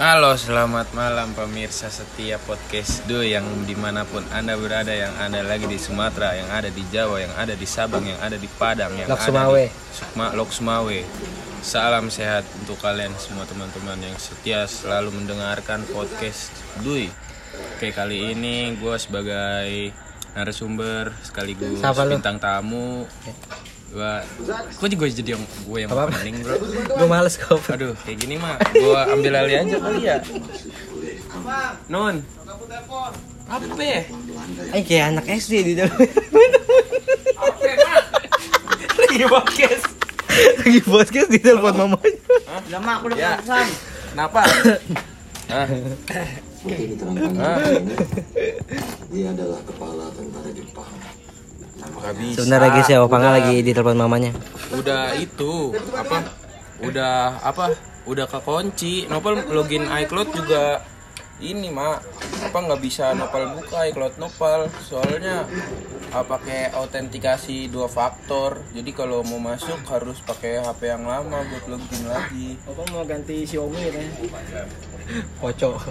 Halo, selamat malam pemirsa setia podcast 2 yang dimanapun Anda berada, yang ada lagi di Sumatera, yang ada di Jawa, yang ada di Sabang, yang ada di Padang, yang Loksumawe. Ada di Loksumawe. Salam sehat untuk kalian semua teman-teman yang setia selalu mendengarkan podcast 2. Oke, kali ini gue sebagai narasumber sekaligus bintang tamu. Gue yang opening bro. Gue males kok. Aduh, kayak gini mah gue ambil alih aja kali ya. Non, apa ya? Ay, kayak anak SD di dalam. Apa ya? Lagi podcast di telepon mamanya. Lama aku udah pesan. Kenapa? Seperti diterangkan ini, dia adalah kepala tentara Jepang. Sebenarnya lagi siapa Pangga lagi di telepon mamanya. Udah kekunci. Nopal login iCloud juga ini, Mak. Apa enggak bisa Nopal buka iCloud Nopal? Soalnya pakai autentikasi 2 faktor. Jadi kalau mau masuk harus pakai HP yang lama buat login lagi. Nopal mau ganti Xiaomi kan. Kocok.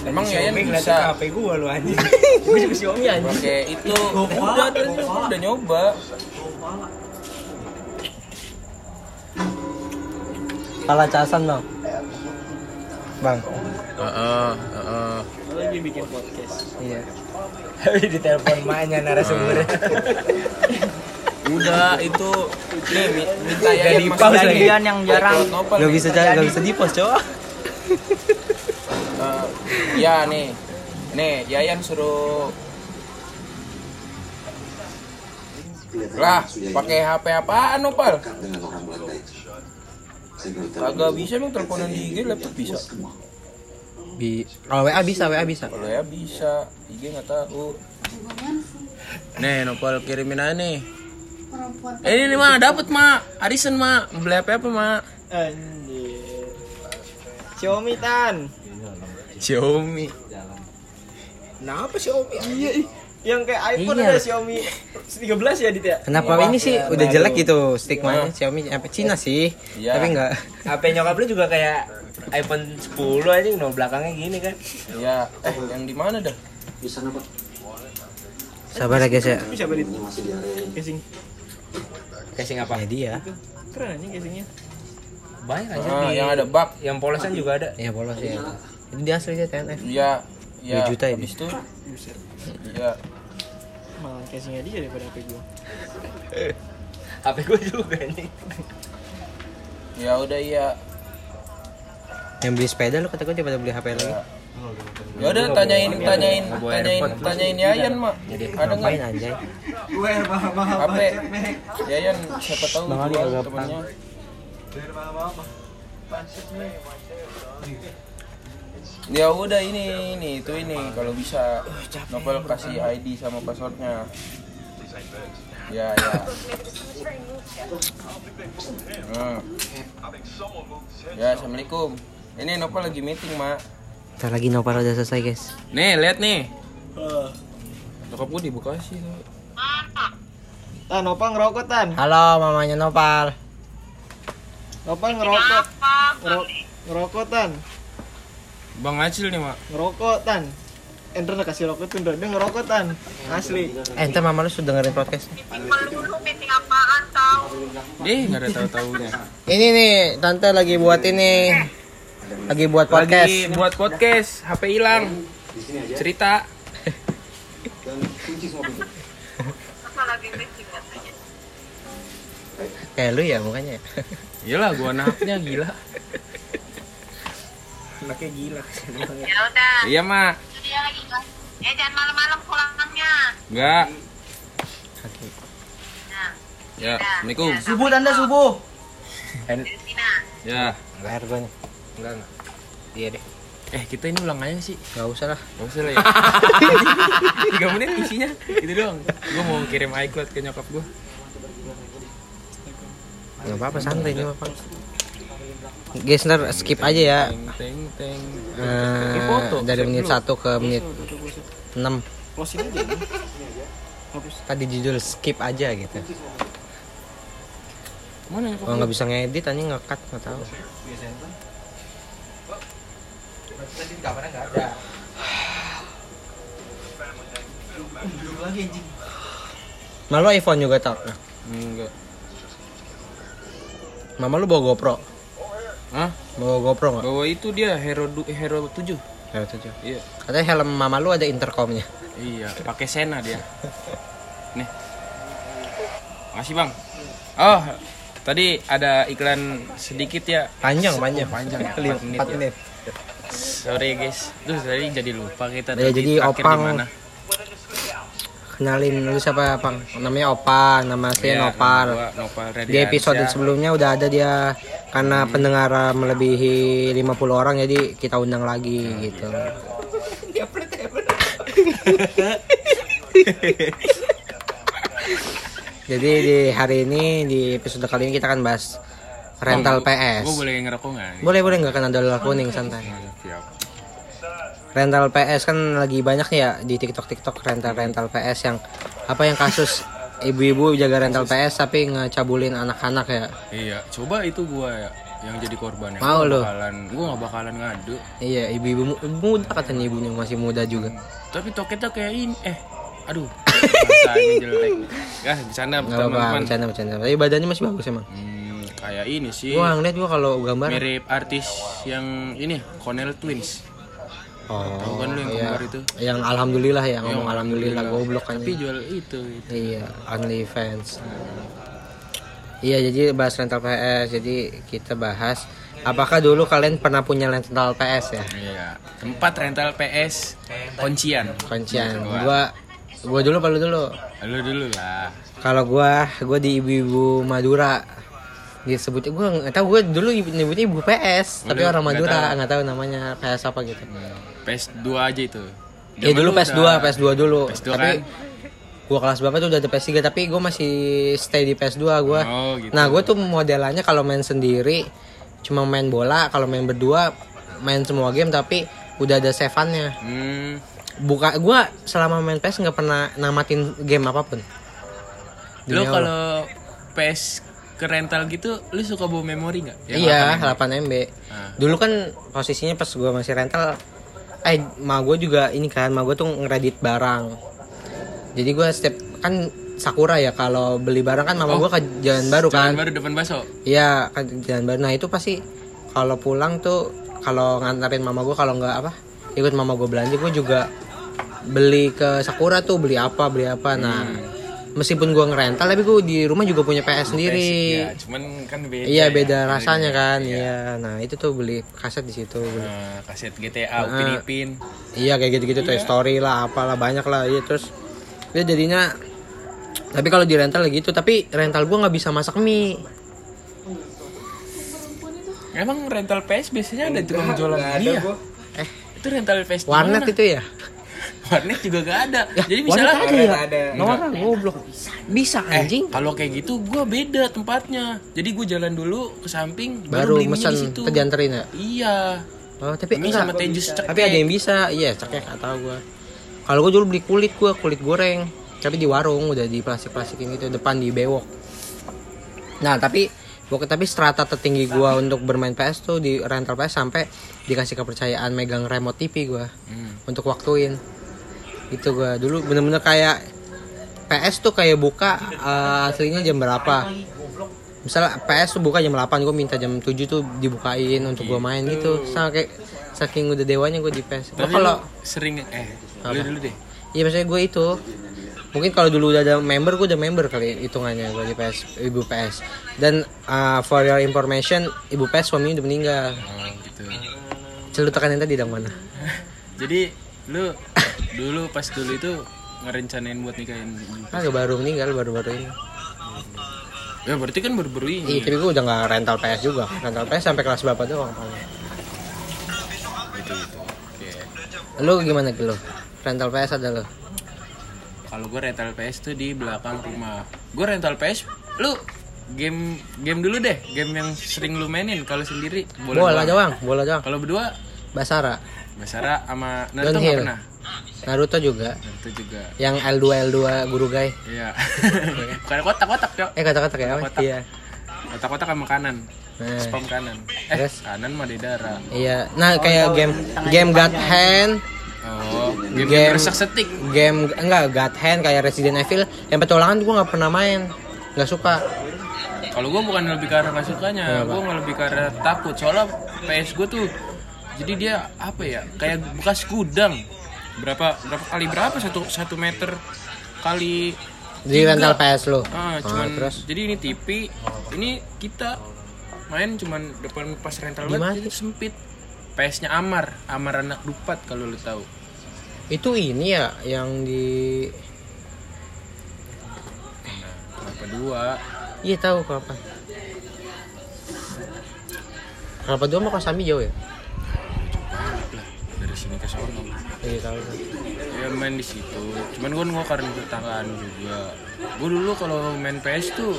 Emang Yayan bisa HP gua lu anjing. Gua juga Xiaomi anjing. Oke, itu udah nyoba. Pala casan, Bang. Bang. Lagi bikin podcast. Iya. Hari ditelepon maknya narasumbernya. Udah itu nih minta Yayan kejadian yang jarang. Enggak bisa di-post, coy. Ya nih Yayan suruh lah pakai HP apaan Opal? Kagak bisa nih teleponan di IG, laptop bisa. Kalau WA bisa. Kalau WA bisa, IG nggak tahu. Nih Opal kirimin aja nih. Ini mah dapet mak, arisan mak, beli apa mak? Anjir. Xiaomi tan. Xiaomi. Kenapa Xiaomi? Iya, yang kayak iPhone iya. Ada Xiaomi 13 ya, Dit ya? Kenapa ya, ini sih udah baru. Jelek gitu stigmanya ya. Xiaomi apa Cina sih? Ya. Tapi enggak. HP nyokap lu juga kayak iPhone 10 aja no belakangnya gini kan. Ya, yang di mana dah? Di sana, Pak. Sabar aja, saya. Siapa Dit? Casing. Casing apa? Ya dia. Keren anjing casingnya. Banyak aja nih. Yang ada bug, yang polosan juga ada. Iya, polos ya. Ini dia aslinya TNF. Iya. 2 juta habis itu. Iya. Malah casingnya dia daripada HP gua. HP gua juga nih. Ya udah iya. Yang beli sepeda lo kata gua daripada beli HP lagi. Ya udah tanyain Yayan, Mak. Ada enggak? Main anjay. Gue HP. Yayan siapa tahu temannya. Dari apa? Pancet nih. Ya udah ini kalau bisa Nopal kasih ID sama passwordnya. Ya. Ya, assalamualaikum. Ini Nopal lagi meeting mak. Ntar lagi Nopal udah selesai guys. Nih lihat nih. Nopal gue dibuka sih. Tan Nopal ngerokok tan. Halo mamanya Nopal. Nopal ngerokok. Ngerokok tan. Bang Acil nih, Mak. Ngerokok, Tan. Enter kasih rokok tuh, dia ngerokok, Tan. Asli. Enter mama lu sudah dengerin podcastnya. Lu meeting apaan tahu? Ih, enggak ada tahu-taunya. Ini nih, Tante lagi buat ini. Lagi buat podcast. HP hilang. Cerita. Apa lagi meeting katanya? Kayak lu ya mukanya. Iyalah, gua nafnya gila. Anaknya gila. Ya udah. Iya, Mak. Dia lagi kelas. Jangan malam-malam pulangnya. Enggak. Oke. Nah. Ya, Assalamualaikum. Subuh Anda subuh. Sena. Ya, enggak gua nih. Enggak. Iya deh. Kita ini ulang aja sih. Enggak usah lah ya. 3 menit isinya gitu doang. Gua mau kirim iCloud ke nyokap gua. Enggak apa-apa, santai nih, Pak. Guys, ntar skip aja ya. Dari menit 1 ke menit 6. Tadi judul skip aja gitu. Mana yang nggak bisa ngedit, tanya ngekat nggak tahu. Biasanya kan. Tadi kamarnya nggak ada. Belum lagi anjing. Malu iPhone juga tak? Enggak. Mama lu bawa GoPro? Hah? Bawa GoPro nggak? Bawa itu dia Hero 7. Hero 7. Iya. Katanya helm mama lu ada intercomnya. Iya. Pakai Sena dia. Nih. Makasih bang. Oh, tadi ada iklan sedikit ya. Panjang. 4 menit. Ya. Sorry guys. Terus tadi jadi lupa kita. Ya, jadi Opang. Dimana? Kenalin lu siapa Pang? Namanya Opang, nama aslinya Nopal. Di episode sebelumnya udah ada dia karena pendengar melebihi 50 orang jadi kita undang lagi gitu. Jadi di hari ini di episode kali ini kita akan bahas rental PS. Gua boleh ngerokok enggak? Boleh enggak kan ada dolar kuning santai. Rental PS kan lagi banyak ya di TikTok rental PS yang apa yang kasus ibu-ibu jaga rental PS tapi ngecabulin anak-anak ya. Iya, coba itu gua ya yang jadi korban ya. Mau lo? Gua nggak bakalan ngadu. Iya, ibu-ibu muda katanya ibunya masih muda juga. Tapi toketnya kayak ini aduh. Rasanya jelek. Gak bercanda. Tapi badannya masih bagus emang. Kayak ini sih. Gua ngeliat kalau gambar mirip artis yang ini Connell Twins. Oh, kan lu yang gambar itu. Yang alhamdulillah ya, ngomong alhamdulillah goblok kan. Tapi jual itu. Iya, OnlyFans. Iya, jadi bahas rental PS. Jadi kita bahas apakah dulu kalian pernah punya rental PS ya? Iya. Tempat rental PS kuncian. Gua dulu paling dulu. Lu dulu lah. Kalau gua di ibu-ibu Madura. Dia sebutnya gua enggak tahu, gua dulu nyebutnya ibu PS, tapi orang Madura enggak tahu namanya PS apa gitu. PS2 aja itu. Ya dulu PS2 dulu. PS2 tapi kan? Gua kelas berapa tuh udah ada PS3 tapi gua masih stay di PS2 gua. Oh, gitu. Nah, gua tuh modelannya kalau main sendiri cuma main bola, kalau main berdua main semua game tapi udah ada save-annya. Gua selama main PS enggak pernah namatin game apapun. Lu kalau PS ke rental gitu, lu suka bawa memori nggak? Iya, 8 MB. Dulu kan posisinya pas gue masih rental, ma gue juga ini kan, ma gue tuh ngeredit barang. Jadi gue setiap kan Sakura ya, kalau beli barang kan mama gue ke Jalan Baru kan. Jalan Baru depan Baso. Iya, ke Jalan Baru. Nah itu pasti kalau pulang tuh, kalau nganterin mama gue, kalau nggak ikut mama gue belanja, gue juga beli ke Sakura tuh beli apa. Nah. Meskipun gue ngerental tapi gue di rumah juga punya PS sendiri. Ya, cuman kan beda. Iya, beda rasanya kan. Iya. Nah, itu tuh beli kaset di situ. Kaset GTA Upin. Iya, kayak gitu-gitu Toy Story lah, apalah banyak lah. Iya, terus dia jadinya tapi kalau di rental gitu, tapi rental gue enggak bisa masak mie. Emang rental PS biasanya ada tukang jualan mie ya? Itu rental PS warnet itu ya? Warnet juga gak ada. Ya, jadi misalnya ada. Nomor goblok. Bisa anjing. Kalau kayak gitu gua beda tempatnya. Jadi gua jalan dulu ke samping baru beli mie di situ. Baru dianterin ya? Iya. Oh, tapi sama Tejus cekek. Tapi ada yang bisa. Iya, cekek atau gua. Kalau gua dulu beli kulit goreng. Tapi di warung udah di plastik-plastikin gitu depan di bewok. Nah, tapi strata tertinggi gua untuk bermain PS tuh di rental PS sampai dikasih kepercayaan megang remote TV gua. Untuk waktuin. Itu gue dulu bener-bener kayak PS tuh kayak buka aslinya jam berapa. Misalnya PS tuh buka jam 8, gue minta jam 7 tuh dibukain untuk gue main gitu. Saking udah dewanya gue di PS. Tapi kalau sering dulu deh. Iya maksudnya gue itu. Mungkin kalau dulu udah ada member, gue udah member kali hitungannya gue di PS, ibu PS. Dan for your information, ibu PS suaminya udah meninggal. Gitu. Celutukan yang tadi dong mana? Jadi lu dulu pas dulu itu ngerencanain buat nikahin. Baru meninggal baru-baru ini. Ya berarti kan baru-baru ini. Iya, tapi gue udah nggak rental PS juga. Rental PS sampai kelas berapa doang paling. Gitu. Oke. Lu gimana gitu? Rental PS ada lo? Kalau gue rental PS tuh di belakang rumah. Gue rental PS. Lu game dulu deh. Game yang sering lu mainin kalau sendiri. Bola doang. Kalau berdua Basara sama Naruto nggak pernah. Naruto juga. Yang L2 guru guy. Iya. Bukan kotak-kotak, Cok. Kotak-kotak ya. Kotak. Iya. kotak-kotak sama kanan. Nah. Spam kanan. Terus? Kanan mah di darah. Iya. Nah, kayak game God Hand. Oh, game rusak setik. Game enggak God Hand kayak Resident Evil yang petualangan gue enggak pernah main. Enggak suka. Kalau gue bukan lebih karena enggak sukanya, ya, gue malah lebih karena takut. Soalnya PS gue tuh jadi dia apa ya? Kayak bekas gudang. Berapa kali satu meter kali di rental PS lo. Cuman terus. Jadi ini TV, ini kita main cuman depan pas rental banget jadi sempit. PS-nya Amar anak Dupat kalau lo tahu. Itu ini ya yang di Kelapa 2. Iya tahu Kelapa. Kelapa 2 sama Kosambi jauh ya? Dari sini ke sono. Iya tahu. Ya main di situ. Cuman gue karena tetanggaan juga. Gue dulu kalau main PS tuh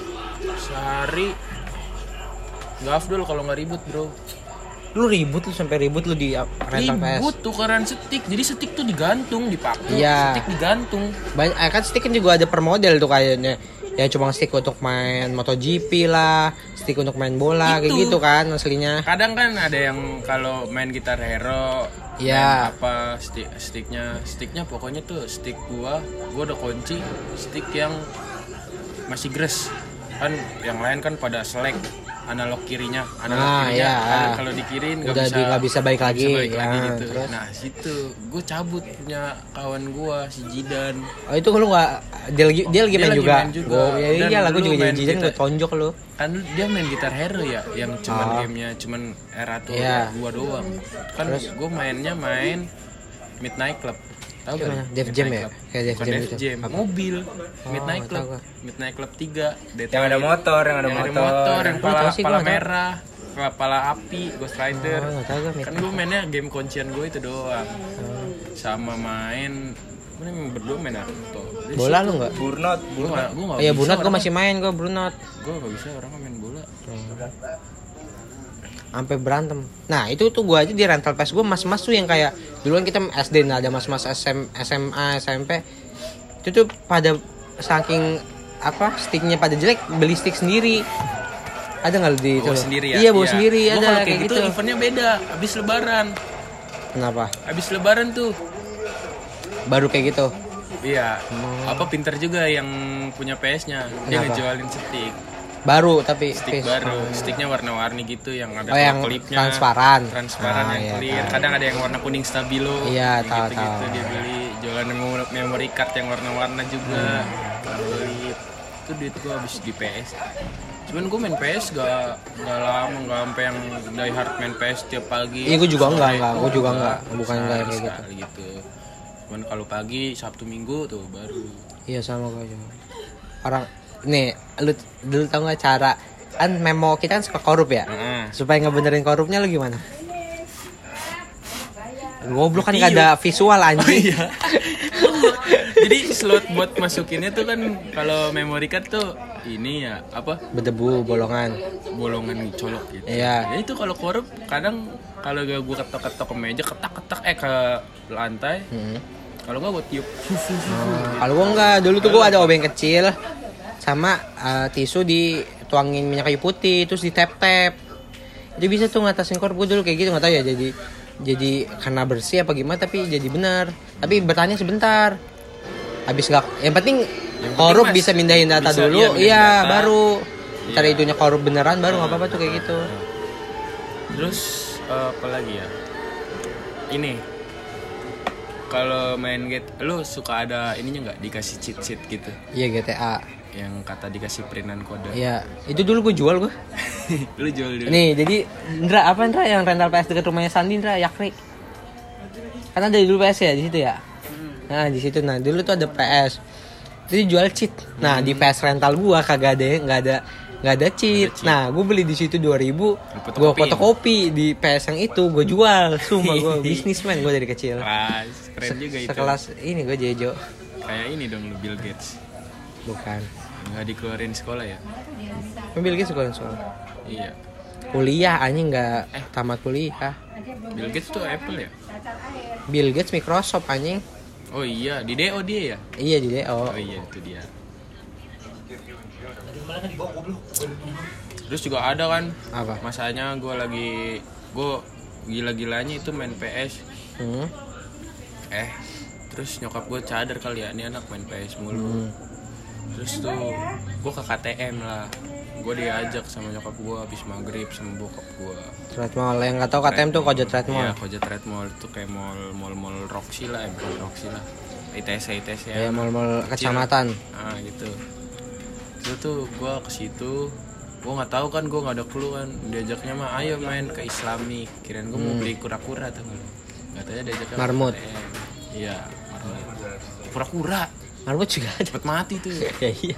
sehari nggak afdol kalau nggak ribut bro. Lu sampai ribut di rental PS. Ribut tukeran stick. Jadi stick tuh digantung, dipakai. Iya. Stick digantung. Banyak kan stick kan juga ada per model tuh kayaknya. Ya cuma stick untuk main MotoGP lah, stick untuk main bola itu. Kayak gitu kan aslinya. Kadang kan ada yang kalau main Guitar Hero ya apa sticknya pokoknya tuh stick gua udah kunci stick yang masih gres. Kan yang lain kan pada selek. analog kirinya iya. Kalau dikirin nggak bisa balik lagi ya, gitu. Terus? Nah situ gue cabut punya kawan gue si Jidan. Oh itu lu nggak dia lagi main juga. Iya lah gue juga jadi Jidan gue tonjok lu kan dia main Guitar Hero ya yang cuman gamenya cuman era tuh gue doang kan. Gue mainnya Midnight Club tahu kan? Def Jam ya? Kayak Def Jam. Mobil Midnight Club 3 detail. Yang ada motor, yang pala merah, pala api, Ghost Rider. Kan gue mainnya game kuncian gue itu doang. Sama main berdua main Naruto. Bola lu enggak? Burnout. Iya Burnout gue masih main gue Burnout. Gue enggak bisa orang main bola. Sampai berantem. Nah itu tuh gue aja di rental PS gue mas-mas tuh yang kayak duluan kita SD nah ada mas-mas SMA SMP itu tuh pada saking apa sticknya pada jelek beli stick sendiri. Ada nggak di itu? Bawa sendiri ada kayak gitu. Eventnya beda abis Lebaran. Kenapa? Abis Lebaran tuh baru kayak gitu. Iya. Apa pinter juga yang punya PS-nya dia ngejualin stick. Baru tapi stick baru, sticknya warna-warni gitu yang ada klipnya transparan yang clear. Kadang ada yang warna kuning stabilo, iya, gitu dia beli. Jualan memory card yang warna-warna juga. Beli. Itu duit gua habis di PS. Cuman gua main PS gak lama, gak sampai yang die hard main PS tiap pagi. Iya, gua juga enggak. Bukan kayak gitu. Cuman kalau pagi Sabtu Minggu tuh baru. Iya sama gua juga. Orang nih lu dulu tau nggak cara kan memo kita kan suka korup ya supaya ngebenerin korupnya lu gimana? Goblok kan nggak ada visual anjing. Oh, iya. Jadi slot buat masukinnya tuh kan kalau memory card tuh ini ya apa berdebu bolongan colok gitu. Iya. Jadi tuh kalau korup kadang kalau gue ketok-ketok ke meja ke lantai. Kalau nggak gue tiup. Kalau gue nggak dulu tuh gue ada obeng kecil. Sama tisu dituangin minyak kayu putih terus ditap-tap. Jadi bisa tuh ngatasin korup. Gue dulu kayak gitu enggak tahu ya jadi karena bersih apa gimana tapi jadi benar. Tapi bertanya sebentar. Habis enggak yang penting korup mas, bisa mindahin data bisa, dulu. Iya, baru cara itunya korup beneran baru enggak apa-apa tuh kayak gitu. Terus apa lagi ya? Ini kalau main GTA lu suka ada ininya enggak dikasih cheat gitu? Iya GTA. Yang kata dikasih printan kode. Iya, itu dulu gue jual. Lu jual dulu. Nih, jadi Ndra yang rental PS dekat rumahnya Sandi Ndra Yakri. Kan ada dulu PS ya di situ ya. Nah, di situ dulu tuh ada PS. Jadi jual cheat. Nah, di PS rental gua kagak ada, enggak ada cheat. Nah, gua beli di situ 2000, gua fotokopi di PS yang itu gua jual. Sumpah gua bisnismen gua dari kecil. Wah, keren juga itu. Sekelas ini gua Jejo. Kayak ini dong lu Bill Gates. Bukan. Enggak dikeluarin sekolah ya? Bill Gates dikeluarin sekolah. Iya. Kuliah anjing enggak tamat kuliah. Bill Gates tuh Apple ya? Bill Gates Microsoft anjing. Oh iya, di DO dia ya? Iya di DO. Oh iya itu dia. Terus juga ada kan apa? Masanya gue gila-gilanya itu main PS. Terus nyokap gue cadar kali ya, ini anak main PS mulu. Terus tuh gue ke KTM lah. Gue diajak sama nyokap gue habis maghrib sama bokap gue. Trade Mall, yang nggak tahu KTM tuh Koja Trade Mall. Iya, Koja Trade Mall itu kayak mall Roxy lah, ITC ya. Iya, mall-mall kecamatan. Ah gitu. Itu tuh gue ke situ, gue nggak tahu kan, gue nggak ada clue kan. Diajaknya mah ayo main ke Islami. Kirain gue mau beli kura-kura tuh. Katanya diajaknya marmut. Iya, kura-kura. Marmut juga cepet mati tuh. Iya.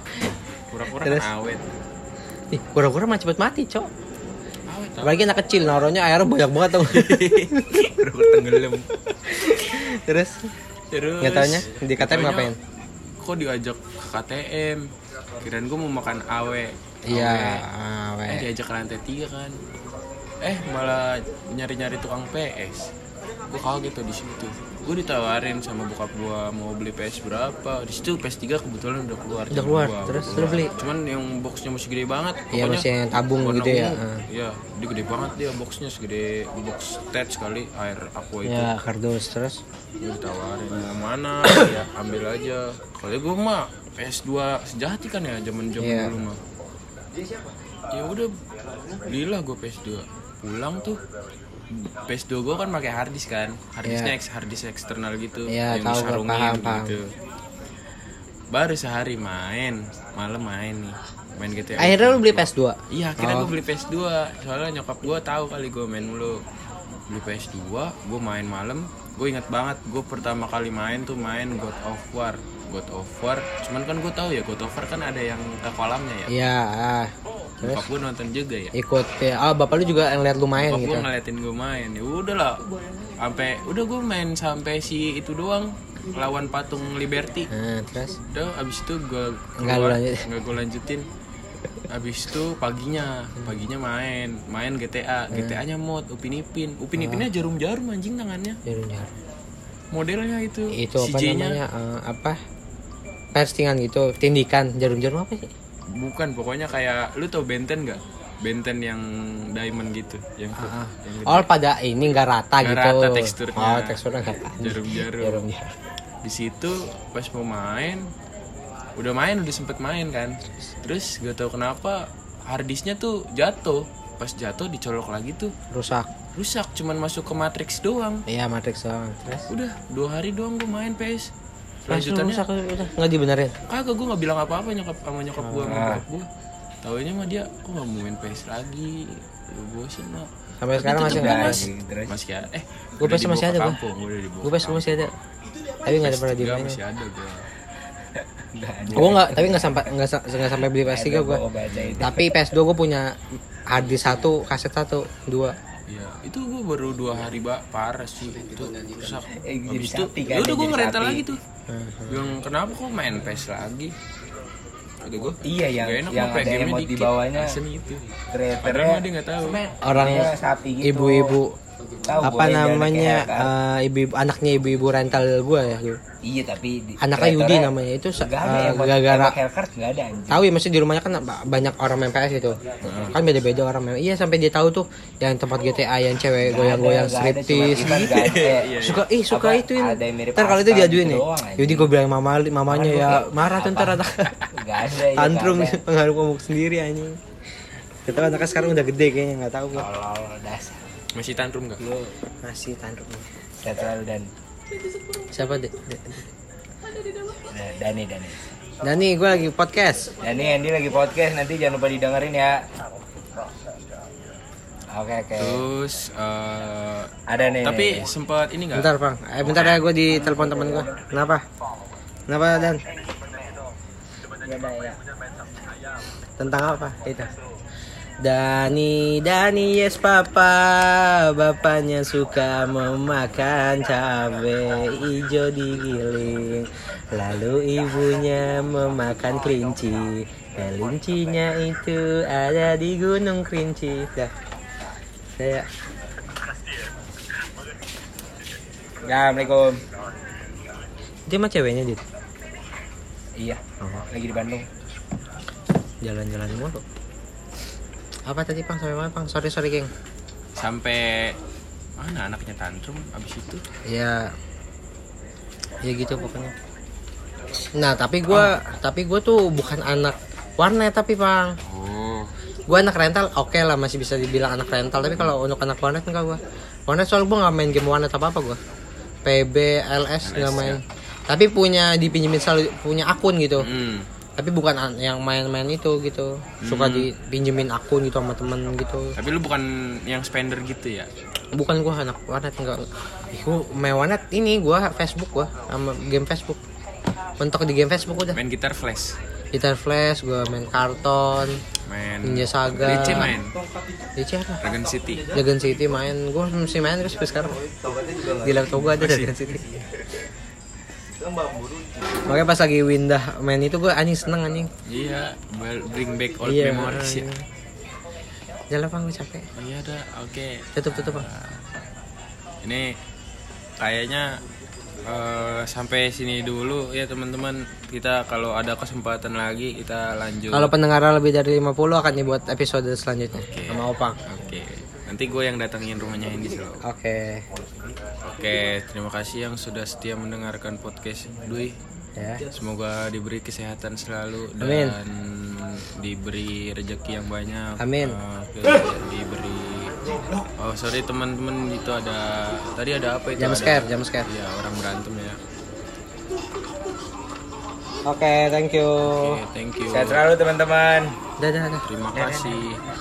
Kura-kura kan awet. Ih, kura-kura mah cepet mati, Cok. Apalagi anak kecil, naruhnya airnya banyak banget tuh. Kura-kura tenggelam. Terus. Nggak taunya di KTM ngapain? Kok diajak ke KTM? Kirain gue mau makan awe. Iya, awe. Diajak ke lantai 3 kan. Malah nyari-nyari tukang PS. Gue kaget tuh di situ. Gue ditawarin sama bokap gue mau beli PS berapa. Di situ PS3 kebetulan udah keluar. Terus beli. Cuman yang boxnya masih gede banget. Iya, masih yang tabung gitu ya. Iya, dia gede banget dia boxnya, segede box stage kali air aqua itu. Iya, kardus. Terus gue ditawarin yang mana, ya ambil aja. Kalau gue mah PS2 sejati kan ya zaman-zaman dulu mah. Ya udah belilah gue PS2. Pulang tuh PS2 gue kan pakai hard disk kan, hard disk eksternal gitu, yang disarungin gitu. Baru sehari main, malam main gitu ya. Akhirnya lu beli PS2? Iya, akhirnya gue beli PS2. Soalnya nyokap gue tahu kali gue main mulu. Beli PS2, gue main malam. Gue ingat banget, gue pertama kali main tuh main God of War. Cuman kan gue tahu ya, God of War kan ada yang ke kolamnya ya. Iya. Bapak gue nonton juga ya. Ikut ya. Bapak lu juga ngeliat lu main. Bapak gitu. Bapak gue ngeliatin gue main. Ya udahlah. Udah gue main sampai si itu doang, lawan patung Liberty. Terus. Udah abis itu gue nggak gue lanjutin. Abis itu paginya main GTA. GTA-nya mod Upin Ipinnya jarum-jarum anjing tangannya. Jarum-jarum. Modelnya itu CJ-nya apa? Perstingan gitu, tindikan jarum-jarum apa sih? Bukan, pokoknya kayak lu tau Benten nggak? Benten yang diamond gitu, yang gitu. Pada ini nggak rata gak gitu. Rata teksturnya. Teksturnya nggak rata. Jarum-jarum. Di situ pas mau main, udah sempet main kan. Terus gak tau kenapa harddisknya tuh jatuh. Pas jatuh dicolok lagi tuh rusak. Cuman masuk ke Matrix doang. Iya, Matrix doang. Terus udah 2 hari doang gue main PS. Lanjutannya nggak dibenerin. Kagak, gue nggak bilang apa-apa nyokap gue sama bokap gue. Taunya mah dia kok nggak mau main PS lagi, gue bosen lah. Sampai sekarang masih nggak ada. Masih ada. Gue PS masih ada gue. Gue PS masih ada. Tapi nggak ada pernah dimainin. Masih ada gue. Gue nggak sampai beli PS3 gue. Tapi PS2 gue punya harddisk 1, kaset 1, 2. Ya, itu gue baru 2 hari parah sih itu rusak. Habis itu udah gue ngerental lagi tuh. Bilang kenapa kok main PES lagi? Kata gue, iya yang ada emot di bawahnya. Padahal dia nggak tahu. Orang ibu-ibu apa namanya ibu anaknya ibu-ibu rental gue ya. Iya, tapi anaknya Yudi namanya itu gara-gara tahu ya, mesti di rumahnya kan banyak orang main PS gitu kan, beda-beda orang main. Iya, sampai dia tahu tuh yang tempat GTA yang cewek goyang-goyang striptease suka ituin. Ntar kali itu diajuin nih Yudi, gue bilang mamanya ya marah tuh, ntar tantrum pengaruh ngomong sendiri anjing. Kita anaknya sekarang udah gede kayaknya, nggak tahu gue masih tantrum nggak? Masih tantrum. Saya terlalu dan siapa deh? Dani. Dani, gue lagi podcast. Dani, Andy lagi podcast. Nanti jangan lupa didengerin ya. Oke. Terus ada nih. Tapi sempat ini nggak? Bentar Bang. Bentar ya, gue di telepon teman gue. Kenapa Dan? Ya. Tentang apa itu? Dani yes papa, bapaknya suka memakan cabai hijau digiling, lalu ibunya memakan kelinci. Kelincinya itu ada di Gunung Kerinci. Dah. Saya. Assalamualaikum. Dia mah ceweknya Dit. Iya. Lagi di Bandung. Jalan-jalan mulu. Apa tadi Pang? Sampai mana Pang? Sorry geng. Sampai mana anaknya tantrum abis itu? Ya gitu pokoknya. Nah tapi gue tuh bukan anak warnet tapi Pang. Oh. Gue anak rental, oke lah masih bisa dibilang anak rental. Tapi kalau untuk anak warnet enggak gue. Warnet soalnya gue nggak main game warnet apa gue. PB, LS nggak main. Ya. Tapi punya dipinjemin punya akun gitu. Mm. Tapi bukan yang main-main itu gitu. Suka dipinjemin akun gitu sama temen gitu. Tapi lu bukan yang spender gitu ya? Bukan, gua anak warnet enggak. Gua main warnet ini gua Facebook gua sama game Facebook. Mentok di game Facebook udah. Main gitar flash. Gitar flash, gua main karton, main Ninja Saga. DC main. DC apa? Dragon City. Dragon City main. Gua masih main terus sekarang. Di laptop gua ada Dragon City. Makanya pas lagi windah main itu gue seneng. Iya, bring back old memories ya. Jalan Bang, gue capek. Iya dah, oke. Tutup Bang. Ini kayaknya sampai sini dulu ya teman-teman. Kita kalau ada kesempatan lagi kita lanjut. Kalau pendengaran lebih dari 50 akan dibuat episode selanjutnya sama Opang. Oke. Nanti gue yang datangin rumahnya ini selalu. Oke, terima kasih yang sudah setia mendengarkan podcast Dwi. Ya. Semoga diberi kesehatan selalu dan diberi rezeki yang banyak. Amin. Sorry teman-teman, itu ada tadi ada apa itu? Jam scare. Iya, orang berantem ya. Oke, thank you. Sehat selalu teman-teman. Dadah. Terima kasih.